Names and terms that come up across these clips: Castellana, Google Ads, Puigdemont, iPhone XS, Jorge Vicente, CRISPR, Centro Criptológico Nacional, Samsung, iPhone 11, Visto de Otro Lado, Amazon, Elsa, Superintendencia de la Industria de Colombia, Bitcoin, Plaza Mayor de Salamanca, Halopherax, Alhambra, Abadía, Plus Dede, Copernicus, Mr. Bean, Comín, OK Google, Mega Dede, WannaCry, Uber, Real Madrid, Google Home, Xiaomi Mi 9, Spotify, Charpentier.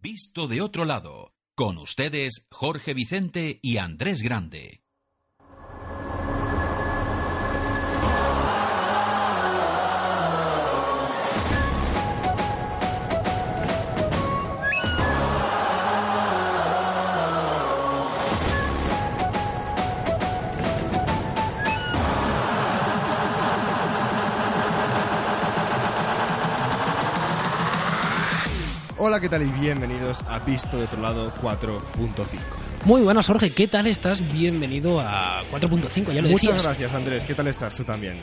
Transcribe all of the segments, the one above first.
Visto de Otro Lado. Con ustedes, Jorge Vicente y Andrés Grande. Hola, ¿qué tal? Y bienvenidos a Visto de Otro Lado 4.5. Muy buenas, Jorge. ¿Qué tal estás? Bienvenido a 4.5, ya lo decías. Muchas gracias, Andrés. ¿Qué tal estás tú también?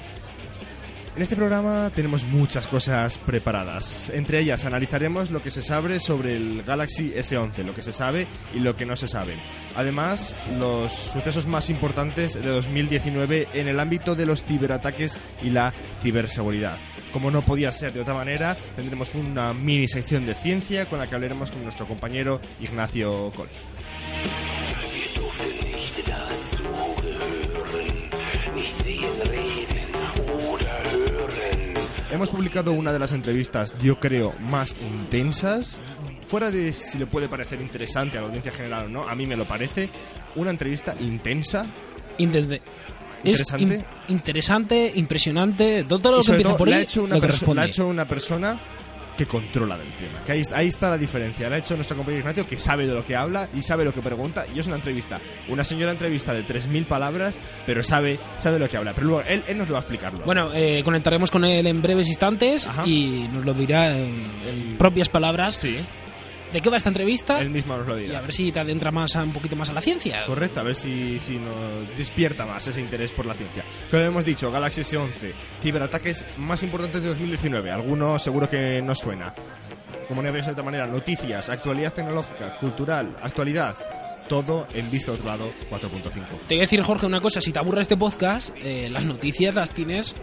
En este programa tenemos muchas cosas preparadas. Entre ellas analizaremos lo que se sabe sobre el Galaxy S11, lo que se sabe y lo que no se sabe. Además, los sucesos más importantes de 2019 en el ámbito de los ciberataques y la ciberseguridad. Como no podía ser de otra manera, tendremos una mini sección de ciencia con la que hablaremos con nuestro compañero Ignacio Colli. Hemos publicado una de las entrevistas, yo creo, más intensas, fuera de si le puede parecer interesante a la audiencia general o no, a mí me lo parece, una entrevista intensa. Interesante. Interesante, impresionante, todo lo que empieza por ahí, lo que responde. La ha hecho una persona que controla del tema, que ahí está la diferencia. La ha hecho nuestro compañero Ignacio, que sabe de lo que habla y sabe lo que pregunta, y es una entrevista, una señora entrevista de 3.000 palabras, pero sabe lo que habla. Pero luego él nos lo va a explicar luego. Bueno, conectaremos con él en breves instantes. Ajá. Y nos lo dirá en propias palabras. Sí. ¿De qué va esta entrevista? Él mismo nos lo dirá. Y a ver si te adentra un poquito más a la ciencia. Correcto, a ver si nos despierta más ese interés por la ciencia. Como hemos dicho, Galaxy S11, ciberataques más importantes de 2019. Algunos seguro que no suena. Como no veis de otra manera, noticias, actualidad tecnológica, cultural, actualidad. Todo en Visto de Otro Lado 4.5. Te voy a decir, Jorge, una cosa. Si te aburre este podcast, las noticias las tienes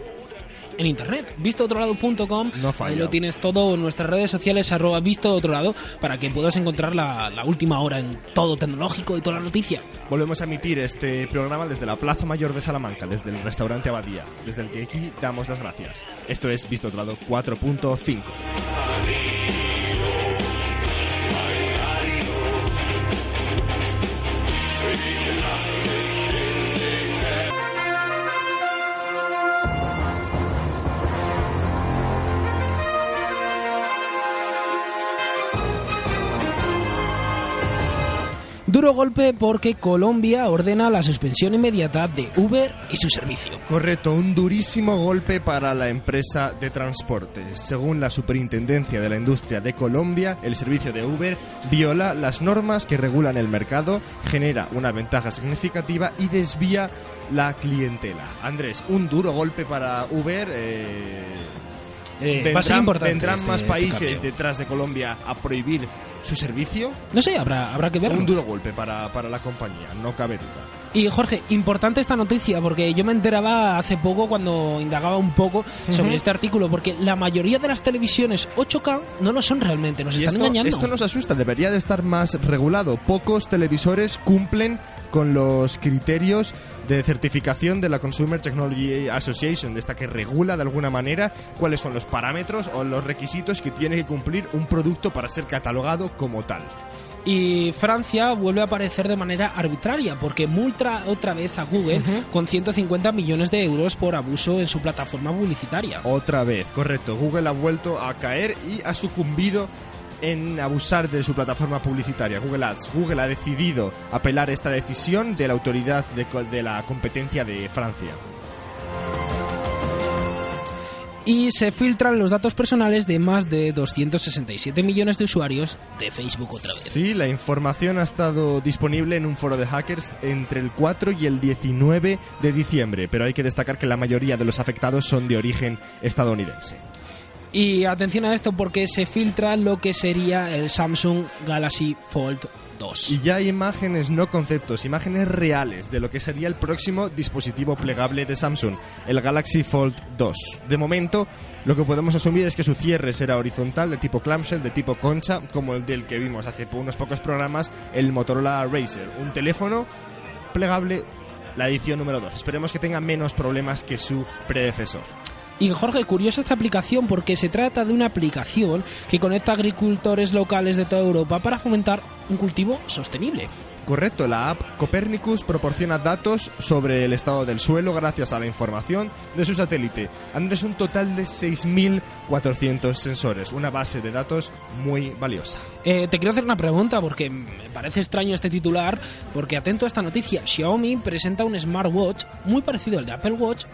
en internet, vistodeotrolado.com. No falla. Ahí lo tienes todo en nuestras redes sociales, @vistodeotrolado, para que puedas encontrar la última hora en todo tecnológico y toda la noticia. Volvemos a emitir este programa desde la Plaza Mayor de Salamanca, desde el restaurante Abadía, desde el que aquí damos las gracias. Esto es Visto de Otro Lado 4.5. Duro golpe porque Colombia ordena la suspensión inmediata de Uber y su servicio. Correcto, un durísimo golpe para la empresa de transporte. Según la Superintendencia de la Industria de Colombia, el servicio de Uber viola las normas que regulan el mercado, genera una ventaja significativa y desvía la clientela. Andrés, un duro golpe para Uber. ¿Vendrán más países detrás de Colombia a prohibir su servicio? No sé, habrá que verlo. Un duro golpe para la compañía, no cabe duda. Y Jorge, importante esta noticia, porque yo me enteraba hace poco cuando indagaba un poco sobre este artículo, porque la mayoría de las televisiones 8K no lo son realmente, nos están engañando. Esto nos asusta, debería de estar más regulado. Pocos televisores cumplen con los criterios de certificación de la Consumer Technology Association, de esta que regula de alguna manera cuáles son los parámetros o los requisitos que tiene que cumplir un producto para ser catalogado como tal. Y Francia vuelve a aparecer de manera arbitraria porque multa otra vez a Google con 150 millones de euros por abuso en su plataforma publicitaria. Otra vez, correcto. Google ha vuelto a caer y ha sucumbido en abusar de su plataforma publicitaria, Google Ads. Google ha decidido apelar esta decisión de la autoridad de la competencia de Francia. Y se filtran los datos personales de más de 267 millones de usuarios de Facebook otra vez. Sí, la información ha estado disponible en un foro de hackers entre el 4 y el 19 de diciembre, pero hay que destacar que la mayoría de los afectados son de origen estadounidense. Y atención a esto porque se filtra lo que sería el Samsung Galaxy Fold 2. Y ya hay imágenes, no conceptos, imágenes reales de lo que sería el próximo dispositivo plegable de Samsung, el Galaxy Fold 2. De momento, lo que podemos asumir es que su cierre será horizontal, de tipo clamshell, de tipo concha, como el del que vimos hace unos pocos programas, el Motorola Razr. Un teléfono plegable, la edición número 2. Esperemos que tenga menos problemas que su predecesor. Y Jorge, curiosa esta aplicación porque se trata de una aplicación que conecta agricultores locales de toda Europa para fomentar un cultivo sostenible. Correcto, la app Copernicus proporciona datos sobre el estado del suelo gracias a la información de su satélite. Andrés, un total de 6.400 sensores, una base de datos muy valiosa. Te quiero hacer una pregunta porque me parece extraño este titular, porque atento a esta noticia, Xiaomi presenta un smartwatch muy parecido al de Apple Watch,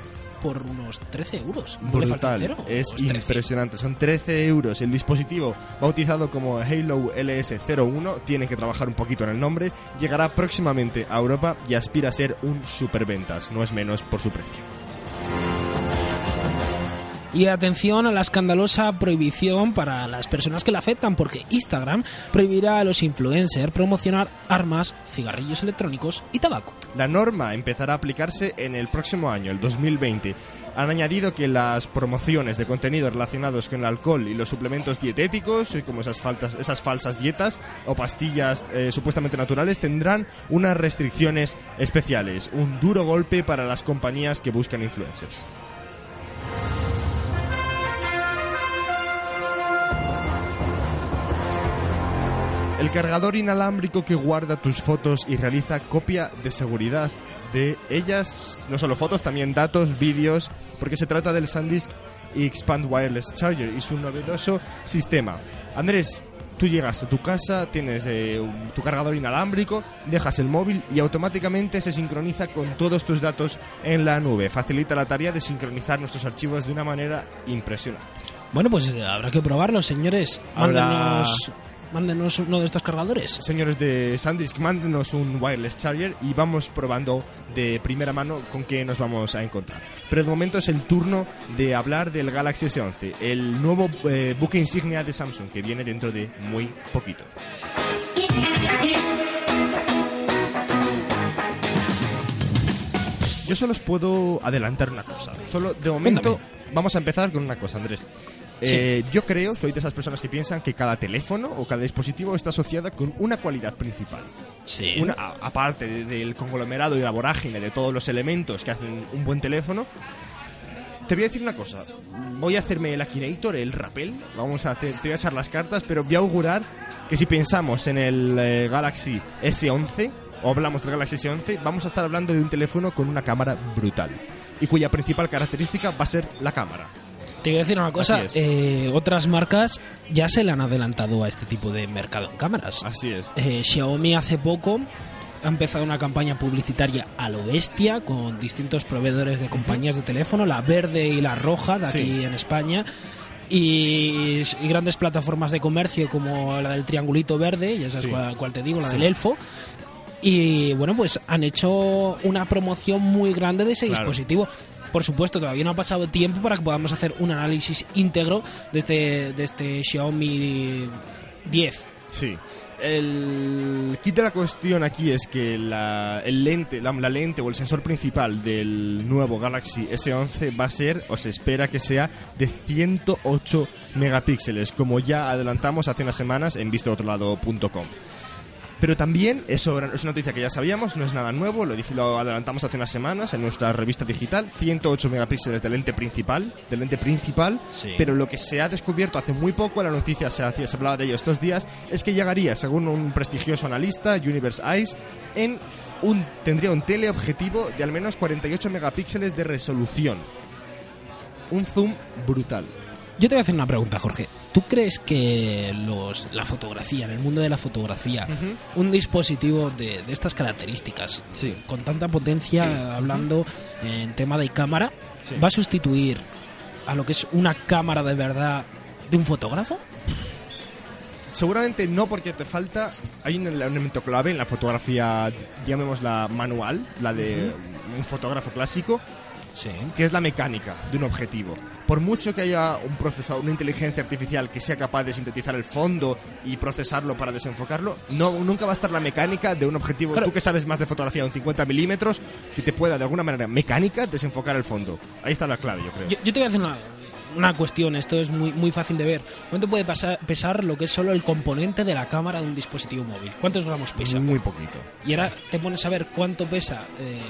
por unos 13€. ¿No brutal? Cero, es 13. Impresionante. Son 13€. El dispositivo, bautizado como Halo LS01, tiene que trabajar un poquito en el nombre, llegará próximamente a Europa y aspira a ser un superventas. No es menos por su precio. Y atención a la escandalosa prohibición para las personas que la afectan, porque Instagram prohibirá a los influencers promocionar armas, cigarrillos electrónicos y tabaco. La norma empezará a aplicarse en el próximo año, el 2020. Han añadido que las promociones de contenidos relacionados con el alcohol y los suplementos dietéticos, como esas falsas dietas o pastillas supuestamente naturales, tendrán unas restricciones especiales. Un duro golpe para las compañías que buscan influencers. El cargador inalámbrico que guarda tus fotos y realiza copia de seguridad de ellas, no solo fotos, también datos, vídeos, porque se trata del SanDisk Expand Wireless Charger y su novedoso sistema. Andrés, tú llegas a tu casa, tienes tu cargador inalámbrico, dejas el móvil y automáticamente se sincroniza con todos tus datos en la nube. Facilita la tarea de sincronizar nuestros archivos de una manera impresionante. Bueno, pues habrá que probarlo, señores. Mándenos uno de estos cargadores. Señores de SanDisk, mándenos un wireless charger y vamos probando de primera mano con qué nos vamos a encontrar. Pero de momento es el turno de hablar del Galaxy S11, el nuevo buque insignia de Samsung que viene dentro de muy poquito. Yo solo os puedo adelantar una cosa. Solo de momento Vamos a empezar con una cosa, Andrés. Sí. Yo creo, soy de esas personas que piensan que cada teléfono o cada dispositivo está asociada con una cualidad principal. Sí. Aparte del conglomerado y la vorágine de todos los elementos que hacen un buen teléfono, te voy a decir una cosa. Voy a hacerme el Akinator, el rappel. Te voy a echar las cartas, pero voy a augurar que si pensamos en el Galaxy S11 o hablamos del Galaxy S11, vamos a estar hablando de un teléfono con una cámara brutal y cuya principal característica va a ser la cámara. Te quiero decir una cosa, otras marcas ya se le han adelantado a este tipo de mercado en cámaras. Así es. Xiaomi hace poco ha empezado una campaña publicitaria a lo bestia con distintos proveedores de compañías de teléfono, la verde y la roja de aquí en España, y grandes plataformas de comercio como la del triangulito verde, ya sabes cuál te digo, la del Elfo. Y bueno, pues han hecho una promoción muy grande de ese dispositivo. Por supuesto, todavía no ha pasado tiempo para que podamos hacer un análisis íntegro de este Xiaomi 10. Sí. El kit de la cuestión aquí es que la lente o el sensor principal del nuevo Galaxy S11 va a ser, o se espera que sea, de 108 megapíxeles, como ya adelantamos hace unas semanas en vistodeotrolado.com. Pero también, eso es una noticia que ya sabíamos, no es nada nuevo, lo adelantamos hace unas semanas en nuestra revista digital, 108 megapíxeles de lente principal, pero lo que se ha descubierto hace muy poco, la noticia se hablaba de ello estos días, es que llegaría, según un prestigioso analista, Universe Eyes, tendría un teleobjetivo de al menos 48 megapíxeles de resolución. Un zoom brutal. Yo te voy a hacer una pregunta, Jorge. ¿Tú crees que la fotografía, en el mundo de la fotografía, un dispositivo de estas características, con tanta potencia, hablando en tema de cámara, va a sustituir a lo que es una cámara de verdad de un fotógrafo? Seguramente no, porque te falta... Hay un elemento clave en la fotografía, llamémosla manual, la de un fotógrafo clásico, que es la mecánica de un objetivo. Por mucho que haya un procesador, una inteligencia artificial que sea capaz de sintetizar el fondo y procesarlo para desenfocarlo, nunca va a estar la mecánica de un objetivo. Claro. Tú que sabes más de fotografía, un 50 milímetros, que te pueda de alguna manera mecánica desenfocar el fondo. Ahí está la clave, yo creo. Yo te voy a hacer una cuestión, esto es muy, muy fácil de ver. ¿Cuánto puede pesar lo que es solo el componente de la cámara de un dispositivo móvil? ¿Cuántos gramos pesa? Muy poquito. Y ahora te pones a ver cuánto pesa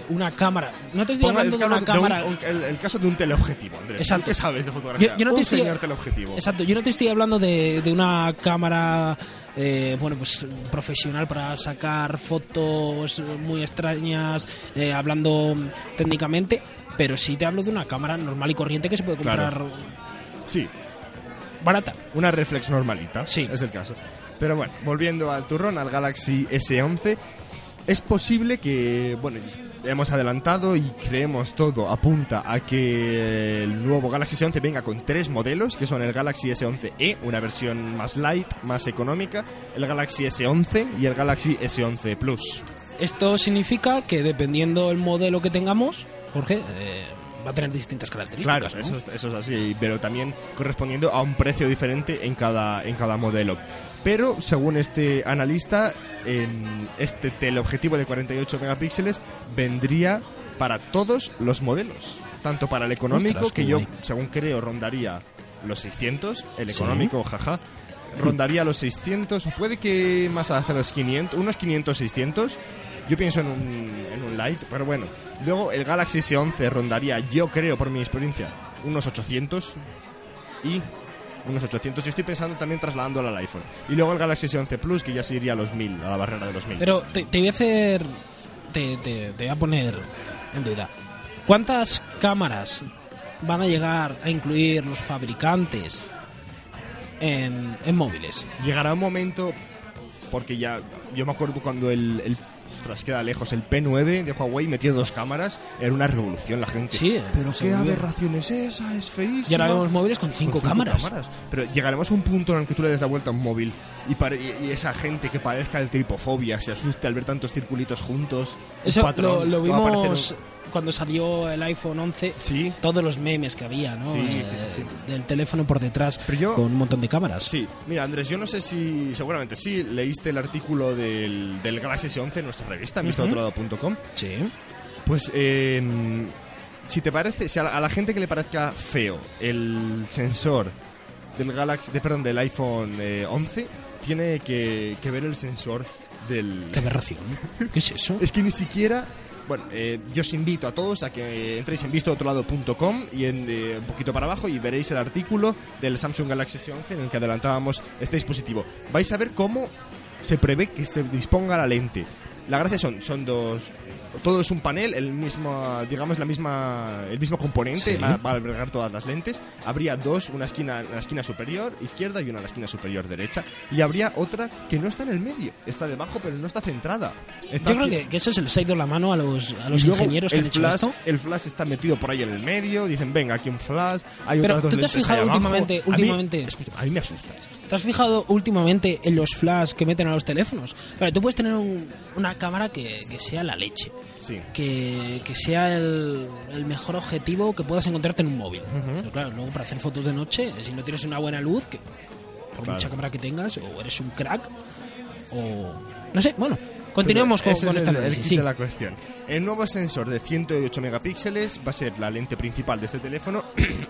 una cámara. No te estoy hablando de una cámara. El caso de un teleobjetivo, Andrés. Exacto. sabes de fotografía. Yo no te estoy... enseñarte el objetivo. Exacto, yo no te estoy hablando de una cámara bueno, pues profesional para sacar fotos muy extrañas, hablando técnicamente, pero sí te hablo de una cámara normal y corriente que se puede comprar. Claro. Sí. Barata. Una reflex normalita. Sí. Es el caso. Pero bueno, volviendo al turrón, al Galaxy S11, es posible que, bueno, hemos adelantado y creemos todo apunta a que el nuevo Galaxy S11 venga con tres modelos, que son el Galaxy S11e, una versión más light, más económica, el Galaxy S11 y el Galaxy S11 Plus. Esto significa que dependiendo el modelo que tengamos, Jorge, va a tener distintas características. Claro, ¿no? eso es así, pero también correspondiendo a un precio diferente en cada modelo. Pero, según este analista, este teleobjetivo de 48 megapíxeles vendría para todos los modelos. Tanto para el económico, ostras, que yo, según creo, rondaría los 600. El económico, ¿sí? Jaja. Rondaría los 600, puede que más hacia los 500, unos 500, 600. Yo pienso en un Lite, pero bueno. Luego, el Galaxy S11 rondaría, yo creo, por mi experiencia, unos 800 y... unos 800, y estoy pensando también trasladándolo al iPhone. Y luego el Galaxy S11 Plus, que ya se iría a los 1000, a la barrera de los 1000. Pero te voy a hacer... Te voy a poner en duda. ¿Cuántas cámaras van a llegar a incluir los fabricantes en móviles? Llegará un momento, porque ya... Yo me acuerdo cuando el ostras, queda lejos, el P9 de Huawei metió dos cámaras, era una revolución la gente. Sí, pero qué aberración es esa, es feísima. Y ahora vemos móviles con cinco cámaras. Pero llegaremos a un punto en el que tú le des la vuelta a un móvil y esa gente que padezca de tripofobia se asuste al ver tantos circulitos juntos. Eso patrón, lo vimos cuando salió el iPhone 11, ¿sí? Todos los memes que había, ¿no? Sí. Del teléfono por detrás, con un montón de cámaras. Sí, mira, Andrés, yo no sé si, seguramente sí, leíste el artículo del Galaxy S11 en nuestra revista, Visto de Otro Lado.com. Sí. Pues, si te parece, si a la gente que le parezca feo el sensor del iPhone 11, tiene que ver el sensor del... ¡Qué aberración! ¿Qué es eso? Es que ni siquiera... Bueno, yo os invito a todos a que entréis en vistodeotrolado.com y un poquito para abajo y veréis el artículo del Samsung Galaxy S11 en el que adelantábamos este dispositivo. Vais a ver cómo se prevé que se disponga la lente. La gracia son dos... Todo es un panel, el mismo componente, sí. Va a albergar todas las lentes. Habría dos, una esquina superior izquierda y una en la esquina superior derecha. Y habría otra que no está en el medio, está debajo pero no está centrada. Yo creo que eso se les ha ido la mano a los ingenieros que han hecho esto. El flash está metido por ahí en el medio, dicen venga aquí un flash, hay pero otras dos lentes. Pero tú te has fijado últimamente. A mí me asusta esto. ¿Te has fijado últimamente en los flash que meten a los teléfonos? Claro, tú puedes tener una cámara que sea la leche. Sí. Que sea el mejor objetivo que puedas encontrarte en un móvil. Uh-huh. Pero claro, luego para hacer fotos de noche, si no tienes una buena luz, por mucha cámara que tengas, o eres un crack, o... No sé, bueno, continuamos con esta análisis. Sí. La cuestión. El nuevo sensor de 108 megapíxeles va a ser la lente principal de este teléfono.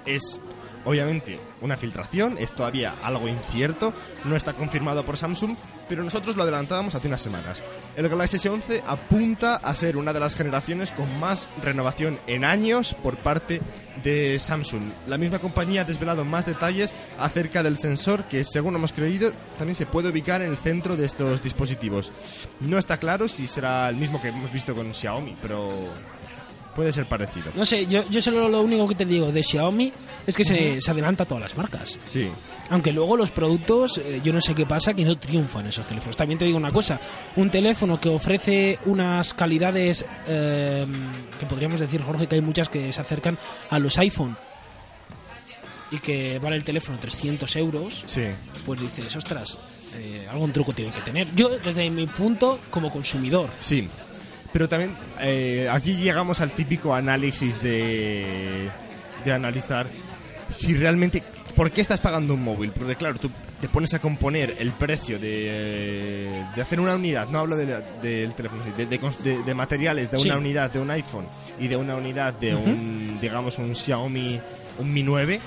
Es... Obviamente, una filtración, es todavía algo incierto, no está confirmado por Samsung, pero nosotros lo adelantábamos hace unas semanas. El Galaxy S11 apunta a ser una de las generaciones con más renovación en años por parte de Samsung. La misma compañía ha desvelado más detalles acerca del sensor que, según hemos creído, también se puede ubicar en el centro de estos dispositivos. No está claro si será el mismo que hemos visto con Xiaomi, pero... puede ser parecido. No sé, yo solo lo único que te digo de Xiaomi es que se adelanta a todas las marcas. Sí. Aunque luego los productos, yo no sé qué pasa, que no triunfan esos teléfonos. También te digo una cosa, un teléfono que ofrece unas calidades que podríamos decir, Jorge, que hay muchas que se acercan a los iPhone y que vale el teléfono 300 euros, sí. Pues dices, ostras, algún truco tiene que tener. Yo, desde mi punto, como consumidor. Sí. Pero también aquí llegamos al típico análisis de analizar si realmente... ¿Por qué estás pagando un móvil? Porque claro, tú te pones a componer el precio de hacer una unidad, no hablo del teléfono, de materiales de una unidad de un iPhone y de una unidad de un Xiaomi, un Mi 9,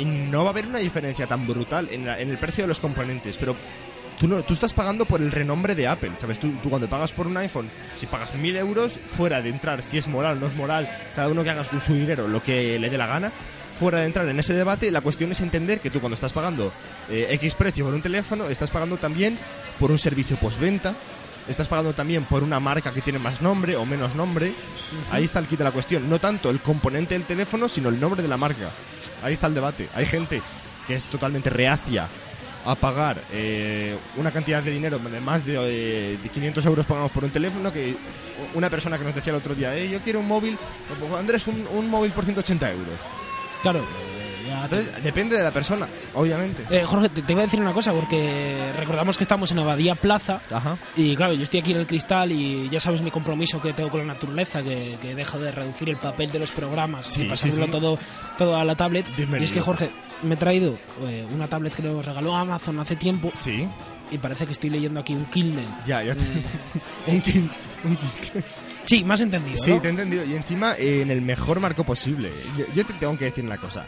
y no va a haber una diferencia tan brutal en el precio de los componentes, pero... Tú estás pagando por el renombre de Apple, ¿sabes? Tú cuando pagas por un iPhone, si pagas 1.000 euros, fuera de entrar si es moral o no es moral, cada uno que haga con su dinero lo que le dé la gana, fuera de entrar en ese debate, la cuestión es entender que tú cuando estás pagando X precio por un teléfono, estás pagando también por un servicio postventa, estás pagando también por una marca que tiene más nombre o menos nombre. Uh-huh. Ahí está el quid de la cuestión. No tanto el componente del teléfono, sino el nombre de la marca. Ahí está el debate. Hay gente que es totalmente reacia a pagar una cantidad de dinero de más de 500 euros pagamos por un teléfono. Que una persona que nos decía el otro día, yo quiero un móvil, Andrés, un móvil por 180 euros. Claro. Entonces, depende de la persona, obviamente. Jorge, te iba a decir una cosa, porque recordamos que estamos en Abadía Plaza. Ajá. Y claro, yo estoy aquí en el Cristal y ya sabes mi compromiso que tengo con la naturaleza, que dejo de reducir el papel de los programas y pasármelo todo a la tablet. Bienvenido. Y es que, Jorge, me he traído una tablet que nos regaló Amazon hace tiempo. Sí. Y parece que estoy leyendo aquí un Kindle. Ya te... un Kindle. Sí, me has entendido, sí, ¿no? Te he entendido. Y encima, en el mejor marco posible. Yo te tengo que decir una cosa.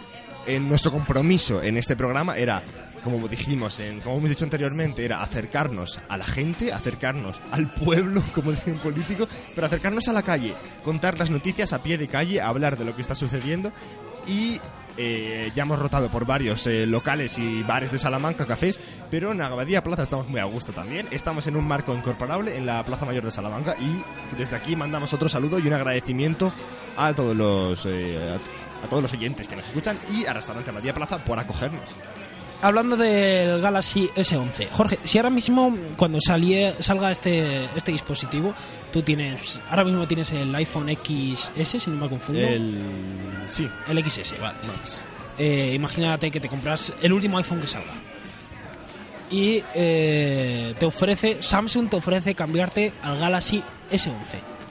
Nuestro compromiso en este programa era, como hemos dicho anteriormente, era acercarnos a la gente, acercarnos al pueblo, como dicen político, pero acercarnos a la calle, contar las noticias a pie de calle, hablar de lo que está sucediendo. Y ya hemos rotado por varios locales y bares de Salamanca, cafés, pero en Abadía Plaza estamos muy a gusto también. Estamos en un marco incorporable en la Plaza Mayor de Salamanca y desde aquí mandamos otro saludo y un agradecimiento a todos los... a todos los oyentes que nos escuchan y al restaurante Abadía Plaza por acogernos. Hablando del Galaxy S11, Jorge, si ahora mismo cuando salga este dispositivo, tú tienes, ahora mismo tienes el iPhone XS, si no me confundo. Sí, el XS, vale. Imagínate que te compras el último iPhone que salga y Samsung te ofrece cambiarte al Galaxy S11.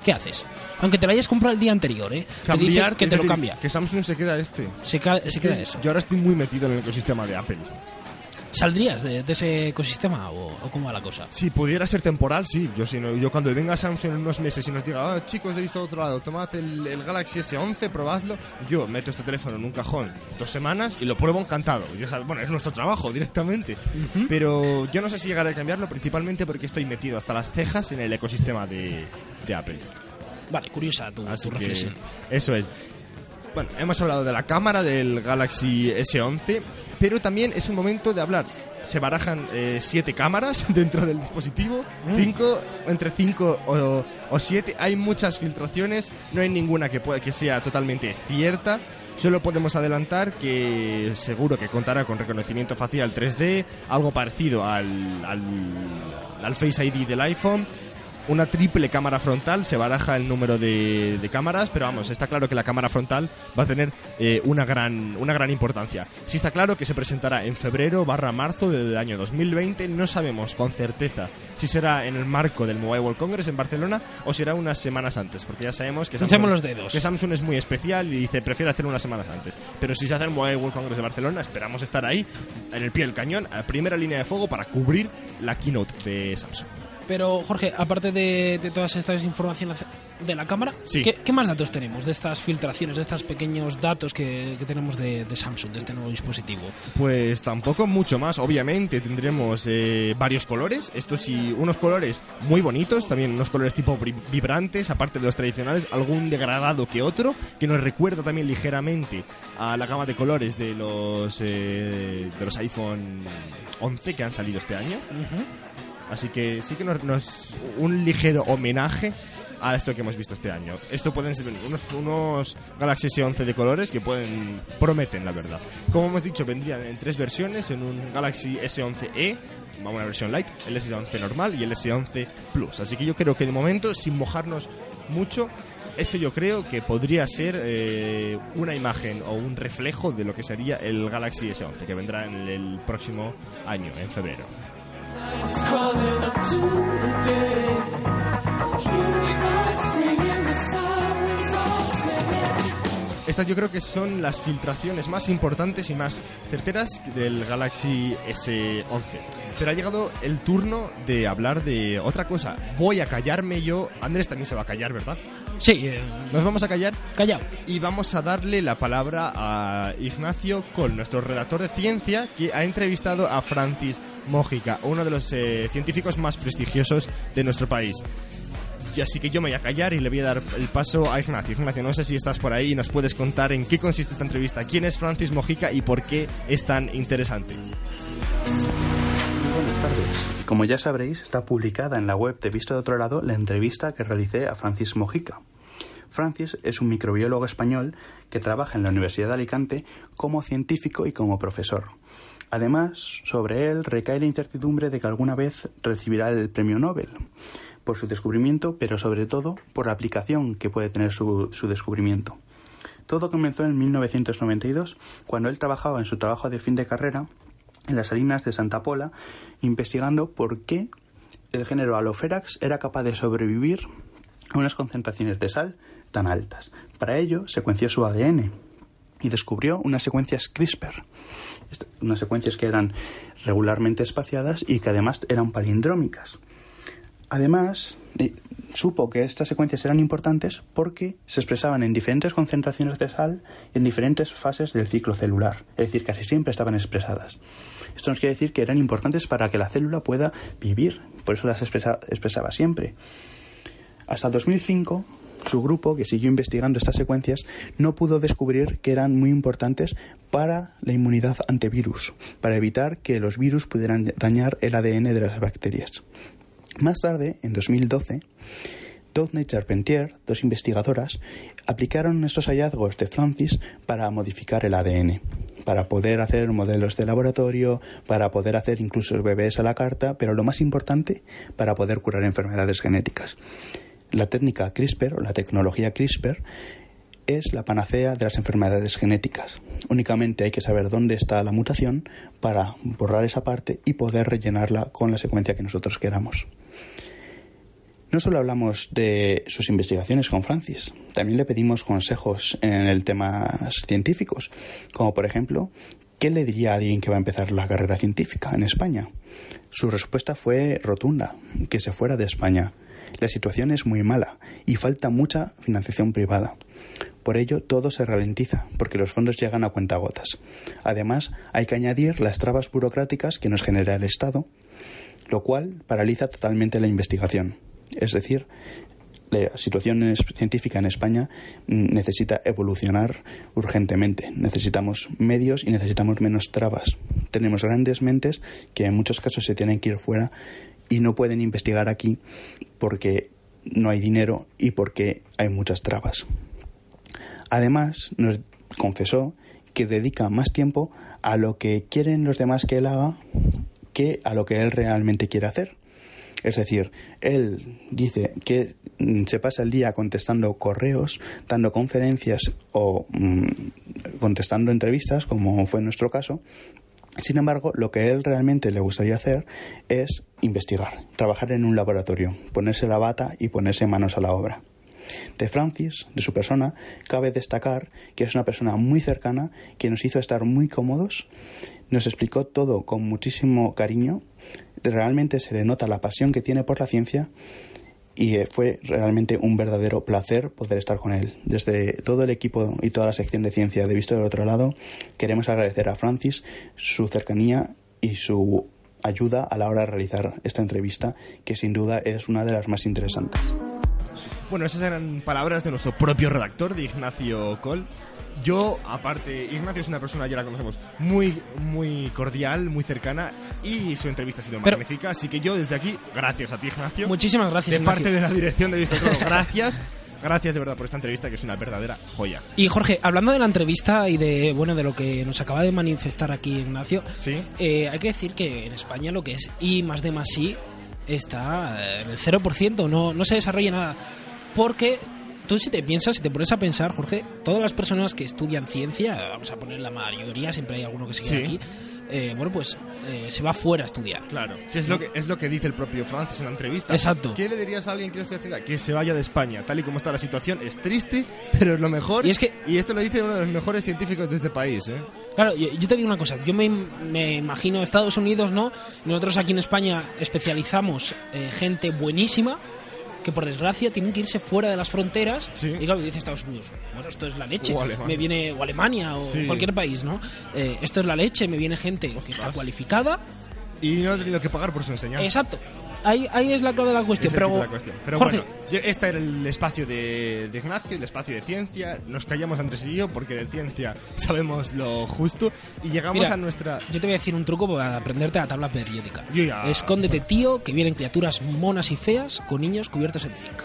¿Qué haces? Aunque te lo hayas comprado el día anterior, cambiar, te dice que te lo cambia. Que Samsung se queda se queda eso. Yo ahora estoy muy metido en el ecosistema de Apple. ¿Saldrías de ese ecosistema o cómo va la cosa? Si pudiera ser temporal, sí. Yo cuando venga Samsung en unos meses y nos diga, chicos, he visto de otro lado, tomad el Galaxy S11, probadlo. Yo meto este teléfono en un cajón 2 semanas y lo pruebo encantado. Bueno, es nuestro trabajo directamente. Uh-huh. Pero yo no sé si llegaré a cambiarlo, principalmente porque estoy metido hasta las cejas en el ecosistema de Apple. Vale, curiosa tu reflexión. Eso es. Bueno, hemos hablado de la cámara del Galaxy S11, pero también es el momento de hablar. Se barajan 7 cámaras dentro del dispositivo, entre 5 o 7. Hay muchas filtraciones, no hay ninguna que sea totalmente cierta. Solo podemos adelantar que seguro que contará con reconocimiento facial 3D, algo parecido al Face ID del iPhone. Una triple cámara frontal, se baraja el número de cámaras, pero vamos, está claro que la cámara frontal va a tener una gran importancia. Sí está claro que se presentará en febrero/marzo del año 2020, no sabemos con certeza si será en el marco del Mobile World Congress en Barcelona o será unas semanas antes, porque ya sabemos que Samsung es muy especial y dice, prefiero hacer unas semanas antes. Pero si se hace el Mobile World Congress de Barcelona, esperamos estar ahí, en el pie del cañón, a la primera línea de fuego para cubrir la keynote de Samsung. Pero, Jorge, aparte de todas estas informaciones de la cámara, sí. ¿Qué más datos tenemos de estas filtraciones, de estos pequeños datos que tenemos de Samsung, de este nuevo dispositivo? Pues tampoco mucho más. Obviamente tendremos varios colores. Estos sí, unos colores muy bonitos, también unos colores tipo vibrantes, aparte de los tradicionales, algún degradado que otro, que nos recuerda también ligeramente a la gama de colores de los iPhone 11 que han salido este año. Uh-huh. Así que sí que nos un ligero homenaje a esto que hemos visto este año. Esto pueden ser unos Galaxy S11 de colores que prometen, la verdad. Como hemos dicho, vendrían en 3 versiones, en un Galaxy S11e, una versión light, el S11 normal y el S11 Plus. Así que yo creo que de momento, sin mojarnos mucho, eso yo creo que podría ser una imagen o un reflejo de lo que sería el Galaxy S11, que vendrá en el próximo año, en febrero. Estas yo creo que son las filtraciones más importantes y más certeras del Galaxy S11. Pero ha llegado el turno de hablar de otra cosa. Voy a callarme yo. Andrés también se va a callar, ¿verdad? Sí. Nos vamos a callar. Callado. Y vamos a darle la palabra a Ignacio Colli, nuestro redactor de ciencia, que ha entrevistado a Francis Mojica, uno de los científicos más prestigiosos de nuestro país. Así que yo me voy a callar y le voy a dar el paso a Ignacio. Ignacio, no sé si estás por ahí y nos puedes contar en qué consiste esta entrevista, quién es Francis Mojica y por qué es tan interesante. Buenas tardes. Como ya sabréis, está publicada en la web de Visto de Otro Lado la entrevista que realicé a Francis Mojica. Francis es un microbiólogo español que trabaja en la Universidad de Alicante como científico y como profesor. Además, sobre él recae la incertidumbre de que alguna vez recibirá el premio Nobel por su descubrimiento, pero sobre todo por la aplicación que puede tener su descubrimiento. Todo comenzó en 1992, cuando él trabajaba en su trabajo de fin de carrera en las salinas de Santa Pola, investigando por qué el género Halopherax era capaz de sobrevivir a unas concentraciones de sal tan altas. Para ello, secuenció su ADN y descubrió unas secuencias CRISPR, unas secuencias que eran regularmente espaciadas y que además eran palindrómicas. Además, supo que estas secuencias eran importantes porque se expresaban en diferentes concentraciones de sal en diferentes fases del ciclo celular, es decir, casi siempre estaban expresadas. Esto nos quiere decir que eran importantes para que la célula pueda vivir, por eso las expresaba siempre. Hasta 2005, su grupo, que siguió investigando estas secuencias, no pudo descubrir que eran muy importantes para la inmunidad ante virus, para evitar que los virus pudieran dañar el ADN de las bacterias. Más tarde, en 2012, Daphne y Charpentier, dos investigadoras, aplicaron estos hallazgos de Francis para modificar el ADN, para poder hacer modelos de laboratorio, para poder hacer incluso bebés a la carta, pero lo más importante, para poder curar enfermedades genéticas. La técnica CRISPR o la tecnología CRISPR es la panacea de las enfermedades genéticas. Únicamente hay que saber dónde está la mutación para borrar esa parte y poder rellenarla con la secuencia que nosotros queramos. No solo hablamos de sus investigaciones con Francis, también le pedimos consejos en el tema científicos, como por ejemplo, ¿qué le diría a alguien que va a empezar la carrera científica en España? Su respuesta fue rotunda, que se fuera de España. La situación es muy mala y falta mucha financiación privada. Por ello, todo se ralentiza, porque los fondos llegan a cuentagotas. Además, hay que añadir las trabas burocráticas que nos genera el Estado, lo cual paraliza totalmente la investigación. Es decir, la situación científica en España necesita evolucionar urgentemente. Necesitamos medios y necesitamos menos trabas. Tenemos grandes mentes que en muchos casos se tienen que ir fuera y no pueden investigar aquí porque no hay dinero y porque hay muchas trabas. Además, nos confesó que dedica más tiempo a lo que quieren los demás que él haga que a lo que él realmente quiere hacer. Es decir, él dice que se pasa el día contestando correos, dando conferencias o contestando entrevistas, como fue nuestro caso. Sin embargo, lo que a él realmente le gustaría hacer es investigar, trabajar en un laboratorio, ponerse la bata y ponerse manos a la obra. De Francis, de su persona, cabe destacar que es una persona muy cercana, que nos hizo estar muy cómodos, nos explicó todo con muchísimo cariño, realmente se le nota la pasión que tiene por la ciencia y fue realmente un verdadero placer poder estar con él. Desde todo el equipo y toda la sección de ciencia de Visto del Otro Lado, queremos agradecer a Francis su cercanía y su ayuda a la hora de realizar esta entrevista, que sin duda es una de las más interesantes. Bueno, esas eran palabras de nuestro propio redactor, de Ignacio Colli. Yo, aparte, Ignacio es una persona, ya la conocemos, muy cordial, muy cercana, y su entrevista ha sido magnífica, así que yo desde aquí, gracias a ti, Ignacio. Muchísimas gracias, de Ignacio. Parte de la dirección de Visto Todo, gracias. Gracias de verdad por esta entrevista, que es una verdadera joya. Y Jorge, hablando de la entrevista y de bueno de lo que nos acaba de manifestar aquí Ignacio, ¿sí? Hay que decir que en España lo que es I+D+I está en el 0%, no se desarrolla nada, porque tú si te pones a pensar, Jorge, todas las personas que estudian ciencia, vamos a poner la mayoría, siempre hay alguno que se queda aquí, se va fuera a estudiar. Claro, sí, es lo que dice el propio Francis en la entrevista. Exacto. ¿Qué le dirías a alguien que quiere estudiar? Que se vaya de España, tal y como está la situación. Es triste, pero es lo mejor. Y esto lo dice uno de los mejores científicos de este país, ¿eh? Claro, yo te digo una cosa. Yo me imagino Estados Unidos, ¿no? Nosotros aquí en España especializamos gente buenísima, que por desgracia tienen que irse fuera de las fronteras, sí. Y claro, dice Estados Unidos, bueno, esto es la leche, o Alemania o sí. Cualquier país, ¿no? Esto es la leche, me viene gente que está cualificada, Y no ha tenido que pagar por su enseñanza. Exacto. Ahí es la clave de la cuestión. Pero Jorge, bueno, este era el espacio de Ignacio, el espacio de ciencia. Nos callamos Andrés y yo porque de ciencia sabemos lo justo. Y llegamos a nuestra... Yo te voy a decir un truco para aprenderte la tabla periódica. Escóndete, tío, que vienen criaturas monas y feas con niños cubiertos en zinc.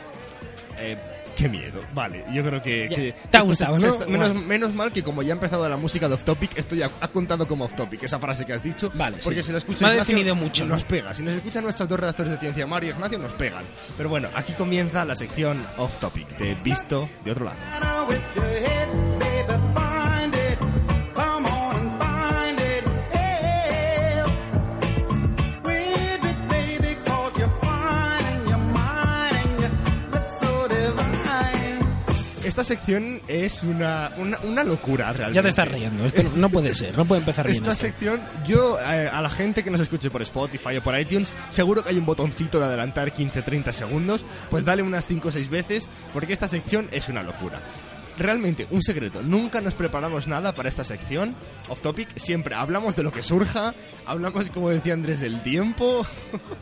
Qué miedo. Vale, yo creo que te ha gustado, ¿no? Menos mal que como ya ha empezado la música de Off Topic, esto ya ha contado como Off Topic, esa frase que has dicho. Vale, porque si lo escucha Ignacio, definido mucho, nos pega. Si nos escuchan nuestras dos redactores de ciencia, Mario y Ignacio, nos pegan. Pero bueno, aquí comienza la sección Off Topic de Visto de Otro Lado. Esta sección es una locura, realmente. Ya te estás riendo. Esto no puede ser. No puede empezar riendo. Esta sección, yo, a la gente que nos escuche por Spotify o por iTunes, seguro que hay un botoncito de adelantar 15-30 segundos. Pues dale unas 5 o 6 veces, porque esta sección es una locura. Realmente, un secreto. Nunca nos preparamos nada para esta sección. Off Topic, siempre hablamos de lo que surja. Hablamos, como decía Andrés, del tiempo.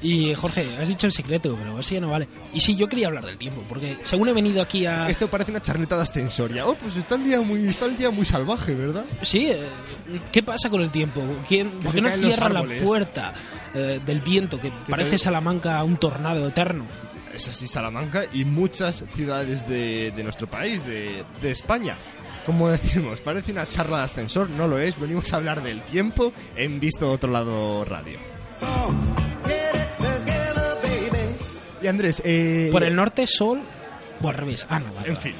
Y, Jorge, has dicho el secreto, pero eso ya no vale. Y sí, yo quería hablar del tiempo, porque según he venido aquí a... Esto parece una charletada ascensoria. Oh, pues está el día muy salvaje, ¿verdad? Sí. ¿Qué pasa con el tiempo? ¿Por qué no cierra la puerta del viento, que parece Salamanca un tornado eterno? Es así Salamanca y muchas ciudades de nuestro país, de España. Como decimos, parece una charla de ascensor, no lo es. Venimos a hablar del tiempo en Visto de Otro Lado Radio. Y Andrés... ¿Por el norte sol o al revés? Ah, no, vale. En fin...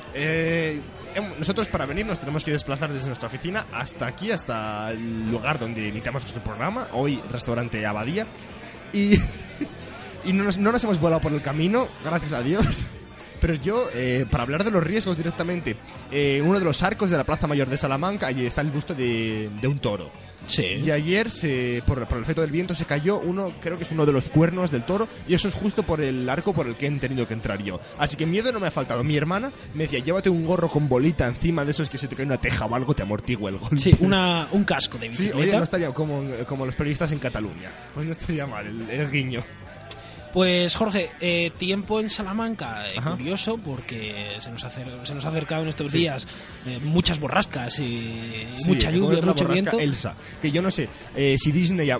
Nosotros para venir nos tenemos que desplazar desde nuestra oficina hasta aquí, hasta el lugar donde iniciamos nuestro programa. Hoy, restaurante Abadía. Y no nos hemos volado por el camino, gracias a Dios. Pero yo, para hablar de los riesgos directamente, uno de los arcos de la Plaza Mayor de Salamanca, allí está el busto de un toro. Sí. Y ayer, por el efecto del viento, se cayó uno, creo que es uno de los cuernos del toro, y eso es justo por el arco por el que he tenido que entrar yo. Así que miedo no me ha faltado. Mi hermana me decía, llévate un gorro con bolita encima de esos que se te cae una teja o algo, te amortigua el golpe. Sí, un casco de bicicleta. Sí, oye, no estaría como los periodistas en Cataluña. Pues no estaría mal el guiño. Pues Jorge, tiempo en Salamanca, curioso porque se nos ha acercado en estos días muchas borrascas y mucha lluvia, mucho viento. Elsa, que yo no sé si Disney,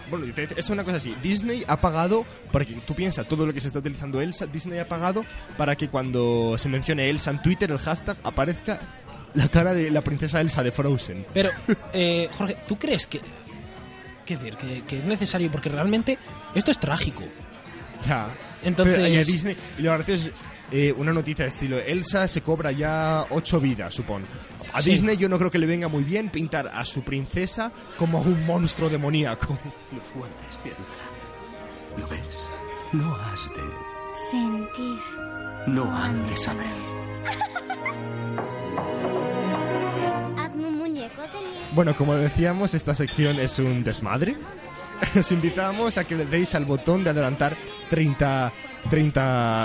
es una cosa así, Disney ha pagado, para que tú piensas todo lo que se está utilizando Elsa, Disney ha pagado para que cuando se mencione Elsa en Twitter, el hashtag aparezca la cara de la princesa Elsa de Frozen. Pero Jorge, ¿tú crees que es necesario? Porque realmente esto es trágico. Ya. Entonces... Pero, ya, Disney, y lo gracioso es una noticia de estilo Elsa se cobra ya 8 vidas, supongo. A Disney yo no creo que le venga muy bien pintar a su princesa como un monstruo demoníaco. Los guardas tienen. ¿Lo ves? No has de... sentir. No han de saber. Bueno, como decíamos, esta sección es un desmadre. Os invitamos a que le deis al botón de adelantar 30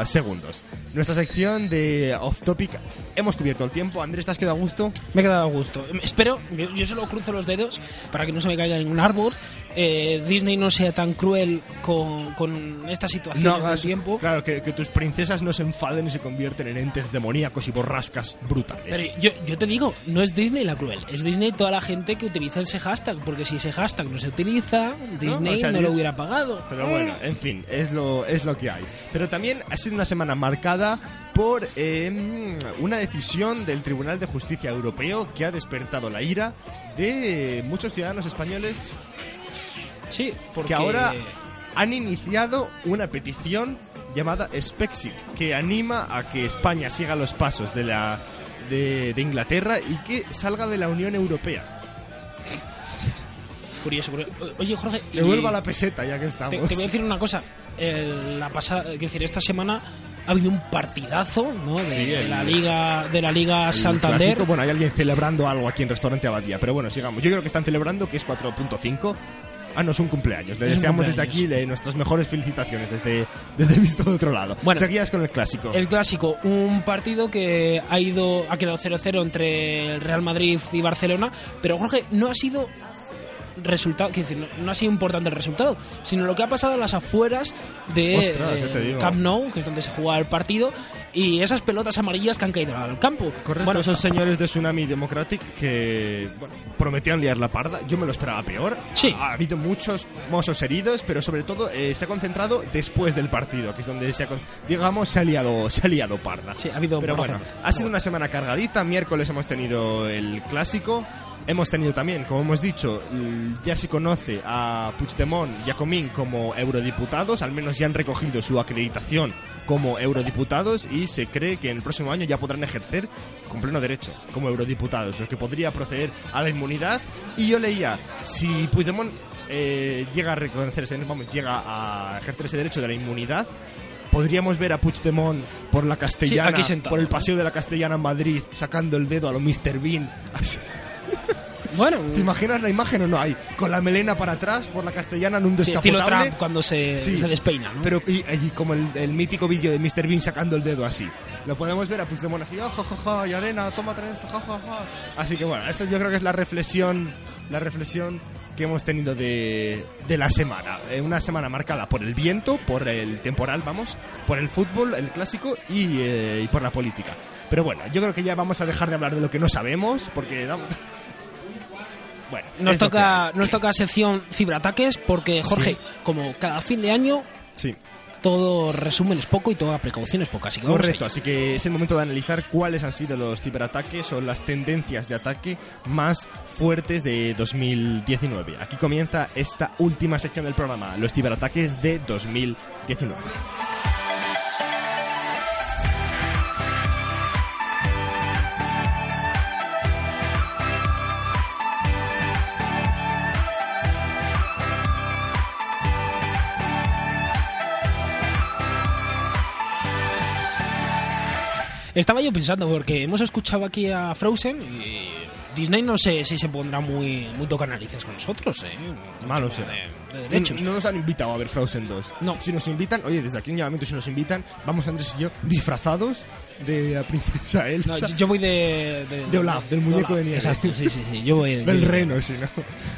segundos. Nuestra sección de Off Topic. Hemos cubierto el tiempo. Andrés, ¿te has quedado a gusto? Me he quedado a gusto. Espero, yo solo cruzo los dedos para que no se me caiga ningún árbol. Disney no sea tan cruel con esta situación del tiempo. Claro, que tus princesas no se enfaden y se convierten en entes demoníacos y borrascas brutales. Pero yo te digo, no es Disney la cruel. Es Disney toda la gente que utiliza ese hashtag. Porque si ese hashtag no se utiliza, Disney no lo hubiera pagado. Pero bueno, en fin, es lo que hay. Pero también ha sido una semana marcada por una decisión del Tribunal de Justicia Europeo que ha despertado la ira de muchos ciudadanos españoles. Sí, porque ahora han iniciado una petición llamada Spexit, que anima a que España siga los pasos de Inglaterra y que salga de la Unión Europea. Curioso. Oye, Jorge... Que vuelva a la peseta, ya que estamos. Te voy a decir una cosa. Esta semana ha habido un partidazo, ¿no? de la Liga Santander. Clásico. Bueno, hay alguien celebrando algo aquí en Restaurante Abadía, pero bueno, sigamos. Yo creo que están celebrando que es 4.5. Ah, no, es un cumpleaños. Le deseamos desde aquí nuestras mejores felicitaciones desde Visto de Otro Lado. Bueno, seguías con el clásico. El clásico, un partido que ha quedado 0-0 entre el Real Madrid y Barcelona, pero Jorge, no ha sido resultado, quiero decir, no ha sido importante el resultado, sino lo que ha pasado a las afueras de Camp Nou, que es donde se jugaba el partido, y esas pelotas amarillas que han caído al campo. Correcto, bueno, esos señores de Tsunami Democratic que bueno, prometían liar la parda. Yo me lo esperaba peor. Sí. Ha habido muchos mozos heridos, pero sobre todo se ha concentrado después del partido, que es donde se ha liado parda. Sí, ha habido. Pero bueno, ha sido una semana cargadita. Miércoles hemos tenido el clásico. Hemos tenido también, como hemos dicho, ya se conoce a Puigdemont y a Comín como eurodiputados, al menos ya han recogido su acreditación como eurodiputados y se cree que en el próximo año ya podrán ejercer con pleno derecho como eurodiputados, lo que podría proceder a la inmunidad. Y yo leía, si Puigdemont llega a ejercer ese derecho de la inmunidad, podríamos ver a Puigdemont por la Castellana, sí, por el paseo de la Castellana en Madrid, sacando el dedo a lo Mr. Bean, así. Bueno, ¿te imaginas la imagen o no? Ahí, con la melena para atrás, por la Castellana en un descapotable. Estilo Trump cuando se despeina, ¿no? Pero y como el mítico vídeo de Mr. Bean sacando el dedo así. Lo podemos ver a Puigdemont así, oh, y Elena, toma esto, Así que bueno, eso yo creo que es la reflexión que hemos tenido de la semana. Una semana marcada por el viento, por el temporal, vamos, por el fútbol, el clásico y por la política. Pero bueno, yo creo que ya vamos a dejar de hablar de lo que no sabemos, porque... Bueno, nos toca sección ciberataques porque, Jorge, sí, como cada fin de año, sí, todo resumen es poco y toda precaución es poca. Así que correcto, así que es el momento de analizar cuáles han sido los ciberataques o las tendencias de ataque más fuertes de 2019. Aquí comienza esta última sección del programa, los ciberataques de 2019. Estaba yo pensando, porque hemos escuchado aquí a Frozen y Disney no sé si se pondrá muy toca narices con nosotros, Malo sea. De derechos. No nos han invitado a ver Frozen 2. No. Si nos invitan, oye, desde aquí un llamamiento, si nos invitan, vamos Andrés y yo disfrazados de la princesa Elsa. No, yo voy de Olaf, del muñeco de nieve. Exacto, sí, yo voy del reno, si no.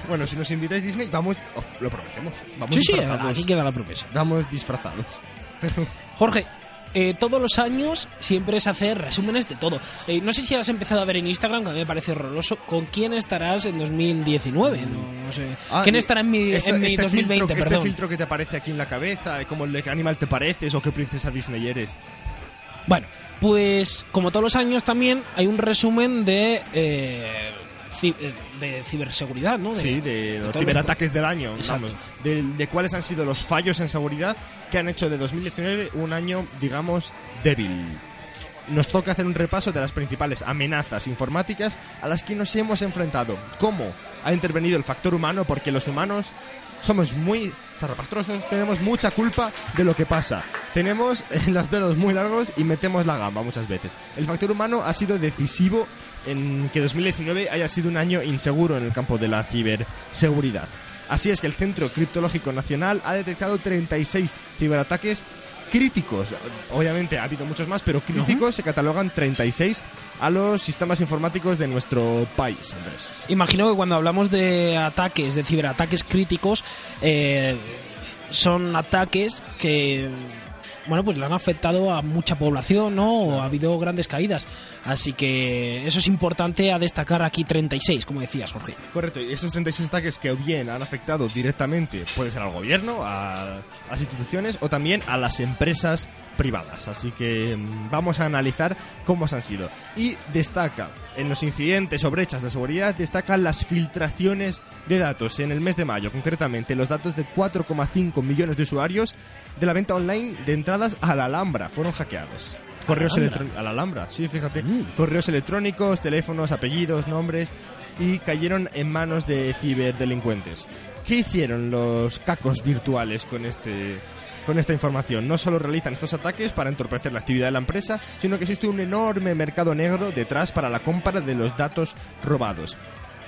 Bueno, si nos invitáis Disney, vamos, lo prometemos. Vamos disfrazados. Sí, aquí queda la promesa. Vamos disfrazados. Pero... Jorge, todos los años siempre es hacer resúmenes de todo. No sé si has empezado a ver en Instagram, que a mí me parece horroroso, ¿con quién estarás en 2019? No sé. ¿Quién estará en mi 2020? Perdón. Este filtro que te aparece aquí en la cabeza, como el de qué animal te pareces o qué princesa Disney eres. Bueno, pues como todos los años también hay un resumen de ciberseguridad, ¿no? Sí, de los ciberataques del año. Exacto. Vamos, de cuáles han sido los fallos en seguridad que han hecho de 2019 un año, digamos, débil. Nos toca hacer un repaso de las principales amenazas informáticas a las que nos hemos enfrentado. ¿Cómo ha intervenido el factor humano? Porque los humanos somos muy zarrapastrosos, tenemos mucha culpa de lo que pasa. Tenemos los dedos muy largos y metemos la gamba muchas veces. El factor humano ha sido decisivo en que 2019 haya sido un año inseguro en el campo de la ciberseguridad. Así es que el Centro Criptológico Nacional ha detectado 36 ciberataques críticos. Obviamente ha habido muchos más, pero críticos se catalogan 36 a los sistemas informáticos de nuestro país, Andrés. Imagino que cuando hablamos de ataques, de ciberataques críticos, son ataques que... Bueno, pues le han afectado a mucha población, ¿no? Claro. Ha habido grandes caídas. Así que eso es importante a destacar aquí, 36, como decías, Jorge. Correcto, y esos 36 ataques que bien han afectado directamente, puede ser al gobierno, a las instituciones o también a las empresas privadas. Así que vamos a analizar cómo han sido. Y destaca, en los incidentes o brechas de seguridad, destacan las filtraciones de datos. En el mes de mayo, concretamente, los datos de 4,5 millones de usuarios de la venta online de entradas a la Alhambra fueron hackeados. Correos electrónicos. A la Alhambra, sí, fíjate. Correos electrónicos, teléfonos, apellidos, nombres, y cayeron en manos de ciberdelincuentes. ¿Qué hicieron los cacos virtuales con esta información? No solo realizan estos ataques para entorpecer la actividad de la empresa, sino que existe un enorme mercado negro detrás para la compra de los datos robados.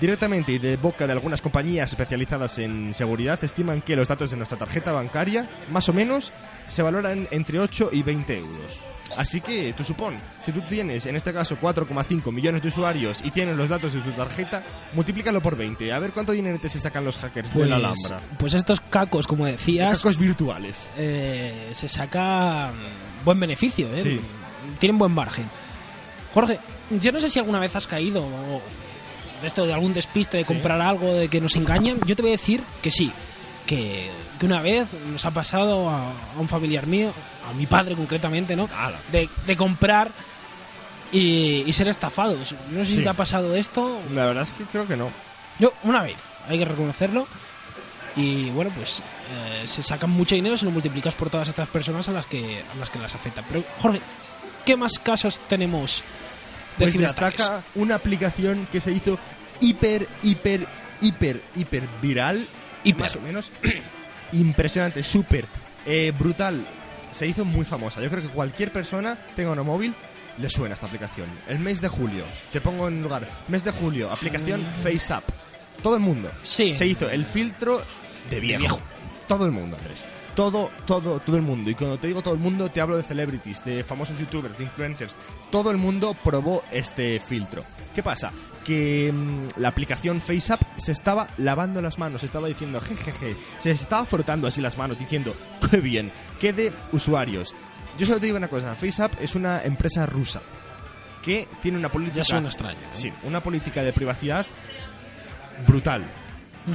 Directamente y de boca de algunas compañías especializadas en seguridad, estiman que los datos de nuestra tarjeta bancaria, más o menos, se valoran entre 8 y 20 euros. Así que, tú supón, si tú tienes, en este caso, 4,5 millones de usuarios y tienes los datos de tu tarjeta, multiplícalo por 20. A ver cuánto dinero te se sacan los hackers de la Alhambra. Pues estos cacos, como decías... Cacos virtuales. Se saca buen beneficio, ¿eh? Sí. Tienen buen margen. Jorge, yo no sé si alguna vez has caído... de esto de algún despiste de comprar algo, de que nos engañan. Yo te voy a decir que sí, que una vez nos ha pasado a un familiar mío, a mi padre concretamente, ¿no? De comprar y ser estafados. No sé si te ha pasado esto. La verdad es que creo que no. Yo, una vez, hay que reconocerlo. Y bueno, pues se sacan mucho dinero si lo multiplicas por todas estas personas a las que las afecta. Pero Jorge, ¿qué más casos tenemos? Pues destaca una aplicación que se hizo hiper viral, más o menos impresionante, súper brutal. Se hizo muy famosa. Yo creo que cualquier persona tenga un móvil le suena esta aplicación. El mes de julio, te pongo en lugar, mes de julio, aplicación FaceApp. Todo el mundo. Sí. Se hizo el filtro de viejo. Todo el mundo, Andrés. Todo el mundo. Y cuando te digo todo el mundo, te hablo de celebrities, de famosos youtubers, de influencers. Todo el mundo probó este filtro. ¿Qué pasa? Que la aplicación FaceApp se estaba lavando las manos, se estaba diciendo jejeje, se estaba frotando así las manos, diciendo qué bien, qué de usuarios. Yo solo te digo una cosa, FaceApp es una empresa rusa que tiene una política... Ya suena extraño, ¿eh? Sí, una política de privacidad brutal.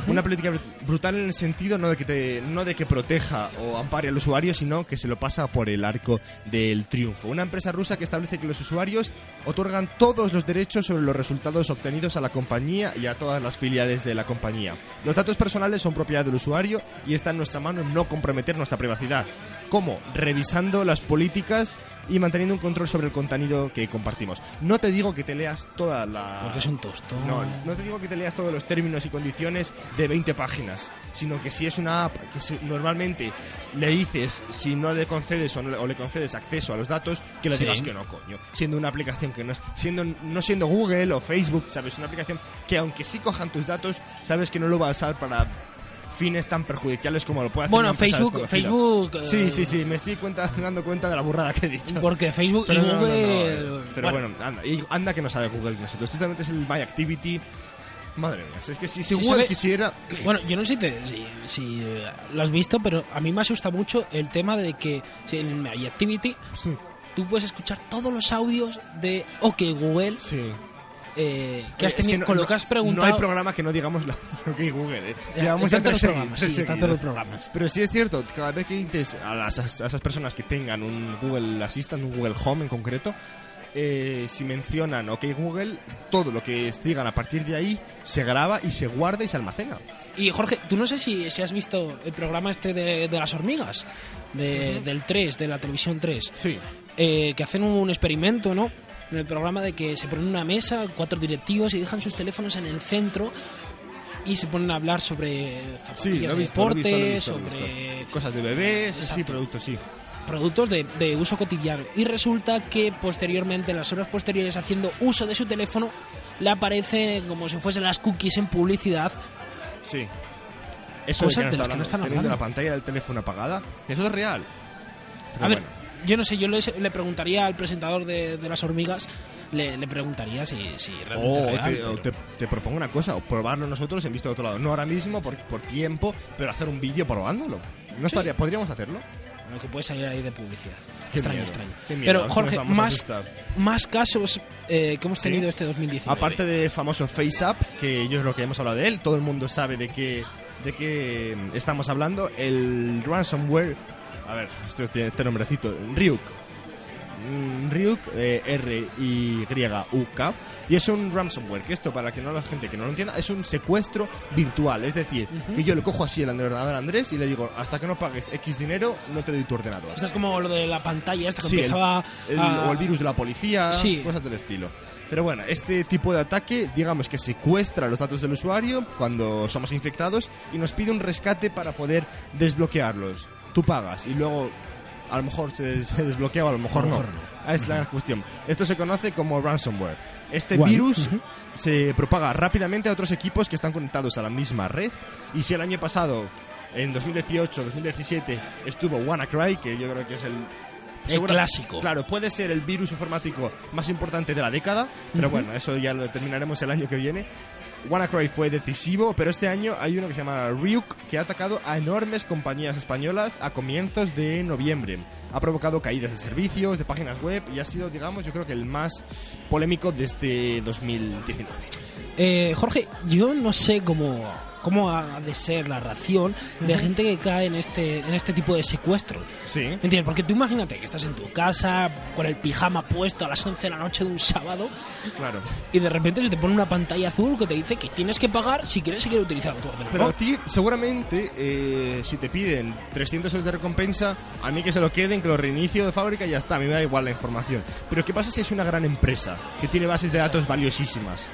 Una política brutal en el sentido no de que proteja o ampare al usuario, sino que se lo pasa por el arco del triunfo. Una empresa rusa que establece que los usuarios otorgan todos los derechos sobre los resultados obtenidos a la compañía y a todas las filiales de la compañía. Los datos personales son propiedad del usuario y está en nuestra mano no comprometer nuestra privacidad. ¿Cómo? Revisando las políticas y manteniendo un control sobre el contenido que compartimos. No te digo que te leas toda la... Porque es un tostón. No te digo que te leas todos los términos y condiciones de 20 páginas, sino que si es una app que normalmente le dices, si no le concedes o le concedes acceso a los datos, que le digas que no, coño. Siendo una aplicación que no siendo Google o Facebook, sabes, una aplicación que aunque sí cojan tus datos, sabes que no lo va a usar para fines tan perjudiciales como lo puede hacer. Bueno, Facebook sí, me estoy dando cuenta de la burrada que he dicho. Porque Facebook pero y Google... Pero bueno, anda que no sabe Google que nosotros. Tú también es el MyActivity. Madre mía, es que si Google quisiera... Bueno, yo no sé si lo has visto, pero a mí me asusta mucho el tema de que en MyActivity tú puedes escuchar todos los audios de OK Google que has tenido, con lo que has preguntado. No hay programa que no digamos OK Google. Llevamos ya tantos programas. Pero sí es cierto, cada vez que dices a esas personas que tengan un Google Assistant, un Google Home en concreto... si mencionan OK Google, todo lo que digan a partir de ahí se graba y se guarda y se almacena. Y Jorge, tú no sé si has visto el programa este de las hormigas, del 3, de la televisión 3. Sí. Que hacen un experimento, ¿no? En el programa de que se ponen una mesa, 4 directivos y dejan sus teléfonos en el centro y se ponen a hablar sobre zapatillas de deporte, sobre cosas de bebés, productos de uso cotidiano, y resulta que posteriormente, en las horas posteriores, haciendo uso de su teléfono, le aparece como si fuesen las cookies en publicidad. Sí. Eso es de las que no están hablando. Teniendo la pantalla del teléfono apagada, eso es real. Pero a ver. Yo no sé, yo le preguntaría al presentador de las hormigas, le preguntaría si realmente es real, pero... te propongo una cosa, probarlo nosotros en Visto de Otro Lado. No ahora mismo, por tiempo, pero hacer un vídeo probándolo. No estaría, podríamos hacerlo. Lo que puede salir ahí de publicidad. Qué extraño. Pero Jorge, más casos que hemos tenido este 2019. Aparte del famoso FaceApp, que yo es lo que hemos hablado de él, todo el mundo sabe de qué estamos hablando. El ransomware, a ver, este nombrecito, Ryuk, R-Y-U-K, y es un ransomware, que esto, para que no la gente que no lo entienda, es un secuestro virtual. Es decir, que yo le cojo así el ordenador a Andrés y le digo, hasta que no pagues X dinero no te doy tu ordenador. Esto es como lo de la pantalla esta que empezaba o el virus de la policía, cosas del estilo. Pero bueno, este tipo de ataque, digamos que secuestra los datos del usuario cuando somos infectados y nos pide un rescate para poder desbloquearlos. Tú pagas y luego a lo mejor se desbloquea o a lo mejor no. Es la cuestión. Esto se conoce como ransomware. Este virus se propaga rápidamente a otros equipos que están conectados a la misma red. Y si el año pasado, en 2018, 2017, estuvo WannaCry, que yo creo que es el clásico. Claro, puede ser el virus informático más importante de la década, pero bueno, eso ya lo determinaremos el año que viene. WannaCry fue decisivo, pero este año hay uno que se llama Ryuk, que ha atacado a enormes compañías españolas a comienzos de noviembre. Ha provocado caídas de servicios, de páginas web, y ha sido, digamos, yo creo que el más polémico de este 2019. Jorge, yo no sé cómo ha de ser la ración de gente que cae en este tipo de secuestro. Sí. ¿Entiendes? Porque tú imagínate que estás en tu casa con el pijama puesto a las 11 de la noche de un sábado. Claro. Y de repente se te pone una pantalla azul que te dice que tienes que pagar si quieres utilizar tu ordenador. Pero a ti, seguramente, si te piden 300 euros de recompensa, a mí que se lo queden, que lo reinicio de fábrica y ya está. A mí me da igual la información. Pero ¿qué pasa si es una gran empresa que tiene bases de datos valiosísimas?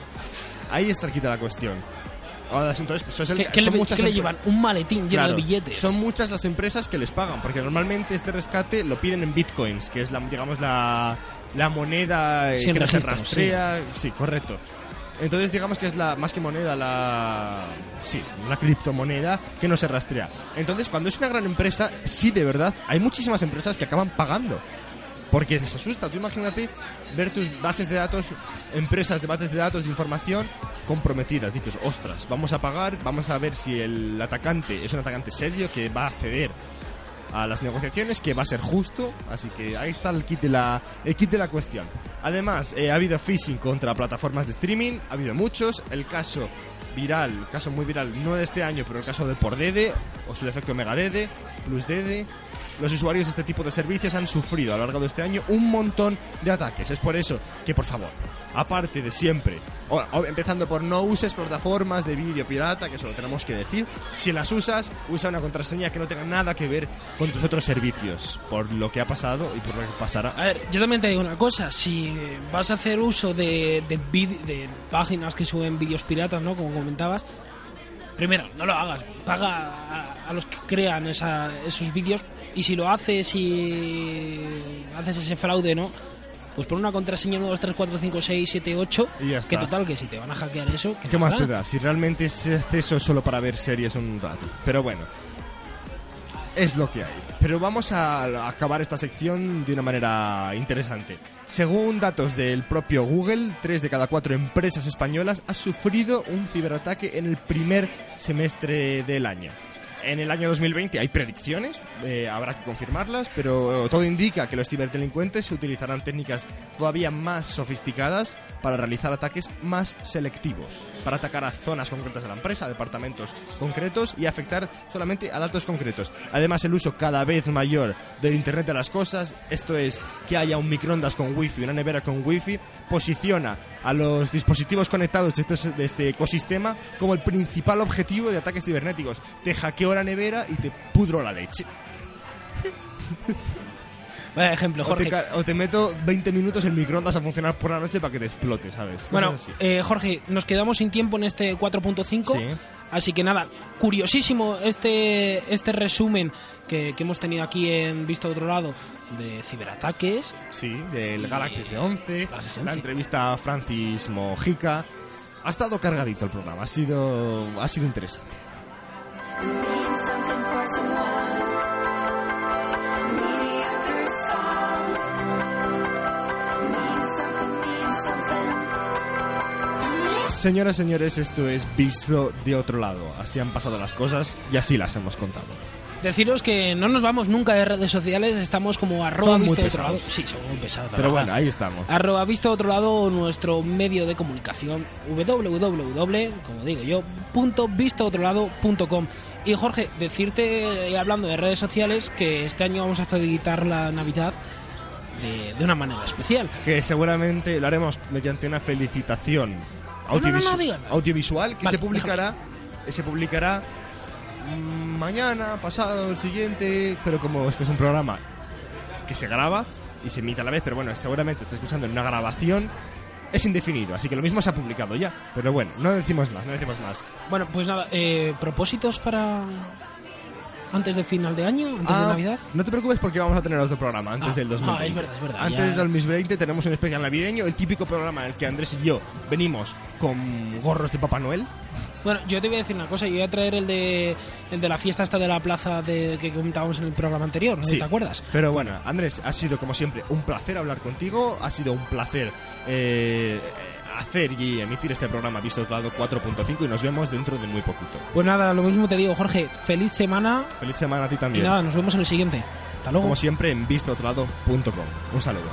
Ahí está quita la cuestión. Entonces, pues ¿Qué le llevan? Un maletín lleno de billetes. Son muchas las empresas que les pagan, porque normalmente este rescate lo piden en bitcoins, que es la moneda que no se rastrea. Sí, correcto. Entonces digamos que es más que moneda, la criptomoneda que no se rastrea. Entonces cuando es una gran empresa, sí, de verdad, hay muchísimas empresas que acaban pagando. Porque se asusta. Tú imagínate ver tus bases de datos, empresas de bases de datos de información comprometidas. Dices, ostras, vamos a pagar, vamos a ver si el atacante es un atacante serio que va a acceder a las negociaciones, que va a ser justo. Así que ahí está el kit de la cuestión. Además, ha habido phishing contra plataformas de streaming, ha habido muchos. El caso viral, caso muy viral, no de este año, pero el caso de Por Dede, o su defecto Mega Dede, Plus Dede. Los usuarios de este tipo de servicios han sufrido a lo largo de este año un montón de ataques. Es por eso que, por favor, aparte de siempre, empezando por no uses plataformas de vídeo pirata, que eso lo tenemos que decir. Si las usas, usa una contraseña que no tenga nada que ver con tus otros servicios, por lo que ha pasado y por lo que pasará. A ver, yo también te digo una cosa. Si vas a hacer uso de páginas que suben vídeos piratas, ¿no?, como comentabas, primero, no lo hagas. Paga a los que crean esos vídeos. Y si lo haces y haces ese fraude, ¿no?, pues pon una contraseña 1, 2, 3, 4, 5, 6, 7, 8. Y ya está. Que total, que si te van a hackear eso... ¿Qué más te da? Si realmente es acceso solo para ver series un rato. Pero bueno, es lo que hay. Pero vamos a acabar esta sección de una manera interesante. Según datos del propio Google, 3 de cada 4 empresas españolas ha sufrido un ciberataque en el primer semestre del año. En el año 2020 hay predicciones, habrá que confirmarlas, pero todo indica que los ciberdelincuentes utilizarán técnicas todavía más sofisticadas para realizar ataques más selectivos, para atacar a zonas concretas de la empresa, a departamentos concretos y afectar solamente a datos concretos. Además, el uso cada vez mayor del Internet de las cosas, esto es, que haya un microondas con wifi, una nevera con wifi, posiciona a los dispositivos conectados de este ecosistema como el principal objetivo de ataques cibernéticos. Te hackeo la nevera y te pudro la leche. Vaya ejemplo, Jorge. O te meto 20 minutos en microondas a funcionar por la noche para que te explote, ¿sabes? Cosas bueno, así. Jorge, nos quedamos sin tiempo en este 4.5. Sí. Así que nada, curiosísimo este resumen que hemos tenido aquí en Visto de Otro Lado de ciberataques. Sí, del Galaxy S11, la entrevista a Francis Mojica. Ha estado cargadito el programa, ha sido interesante. Señoras, señores, esto es Visto de Otro Lado. Así han pasado las cosas y así las hemos contado. Deciros que no nos vamos nunca de redes sociales, estamos como @ Visto de Otro Lado. Sí, somos muy pesados. Pero bueno, ahí estamos. @ Visto de Otro Lado, nuestro medio de comunicación, www.vistodeotrolado.com. Y Jorge, decirte, hablando de redes sociales, que este año vamos a felicitar la Navidad de una manera especial. Que seguramente lo haremos mediante una felicitación audiovisual que se publicará mañana, pasado, el siguiente. Pero como este es un programa que se graba y se emite a la vez, pero bueno, seguramente está escuchando en una grabación, es indefinido, así que lo mismo se ha publicado ya. Pero bueno, no decimos más. Bueno, pues nada, propósitos para... antes de final de año, antes de Navidad. No te preocupes porque vamos a tener otro programa antes del 2020. Es verdad, es verdad. Antes del 2020 tenemos un especial navideño, el típico programa en el que Andrés y yo venimos con gorros de Papá Noel. Bueno, yo te voy a decir una cosa, yo voy a traer el de la fiesta esta de la plaza que comentábamos en el programa anterior, ¿no? Sí, ¿te acuerdas? Pero bueno, Andrés, ha sido como siempre un placer hablar contigo, ha sido un placer hacer y emitir este programa Visto de Otro Lado 4.5 y nos vemos dentro de muy poquito. Pues nada, lo mismo te digo, Jorge, feliz semana. Feliz semana a ti también. Y nada, nos vemos en el siguiente. Hasta luego. Como siempre en vistodeotrolado.com. Un saludo.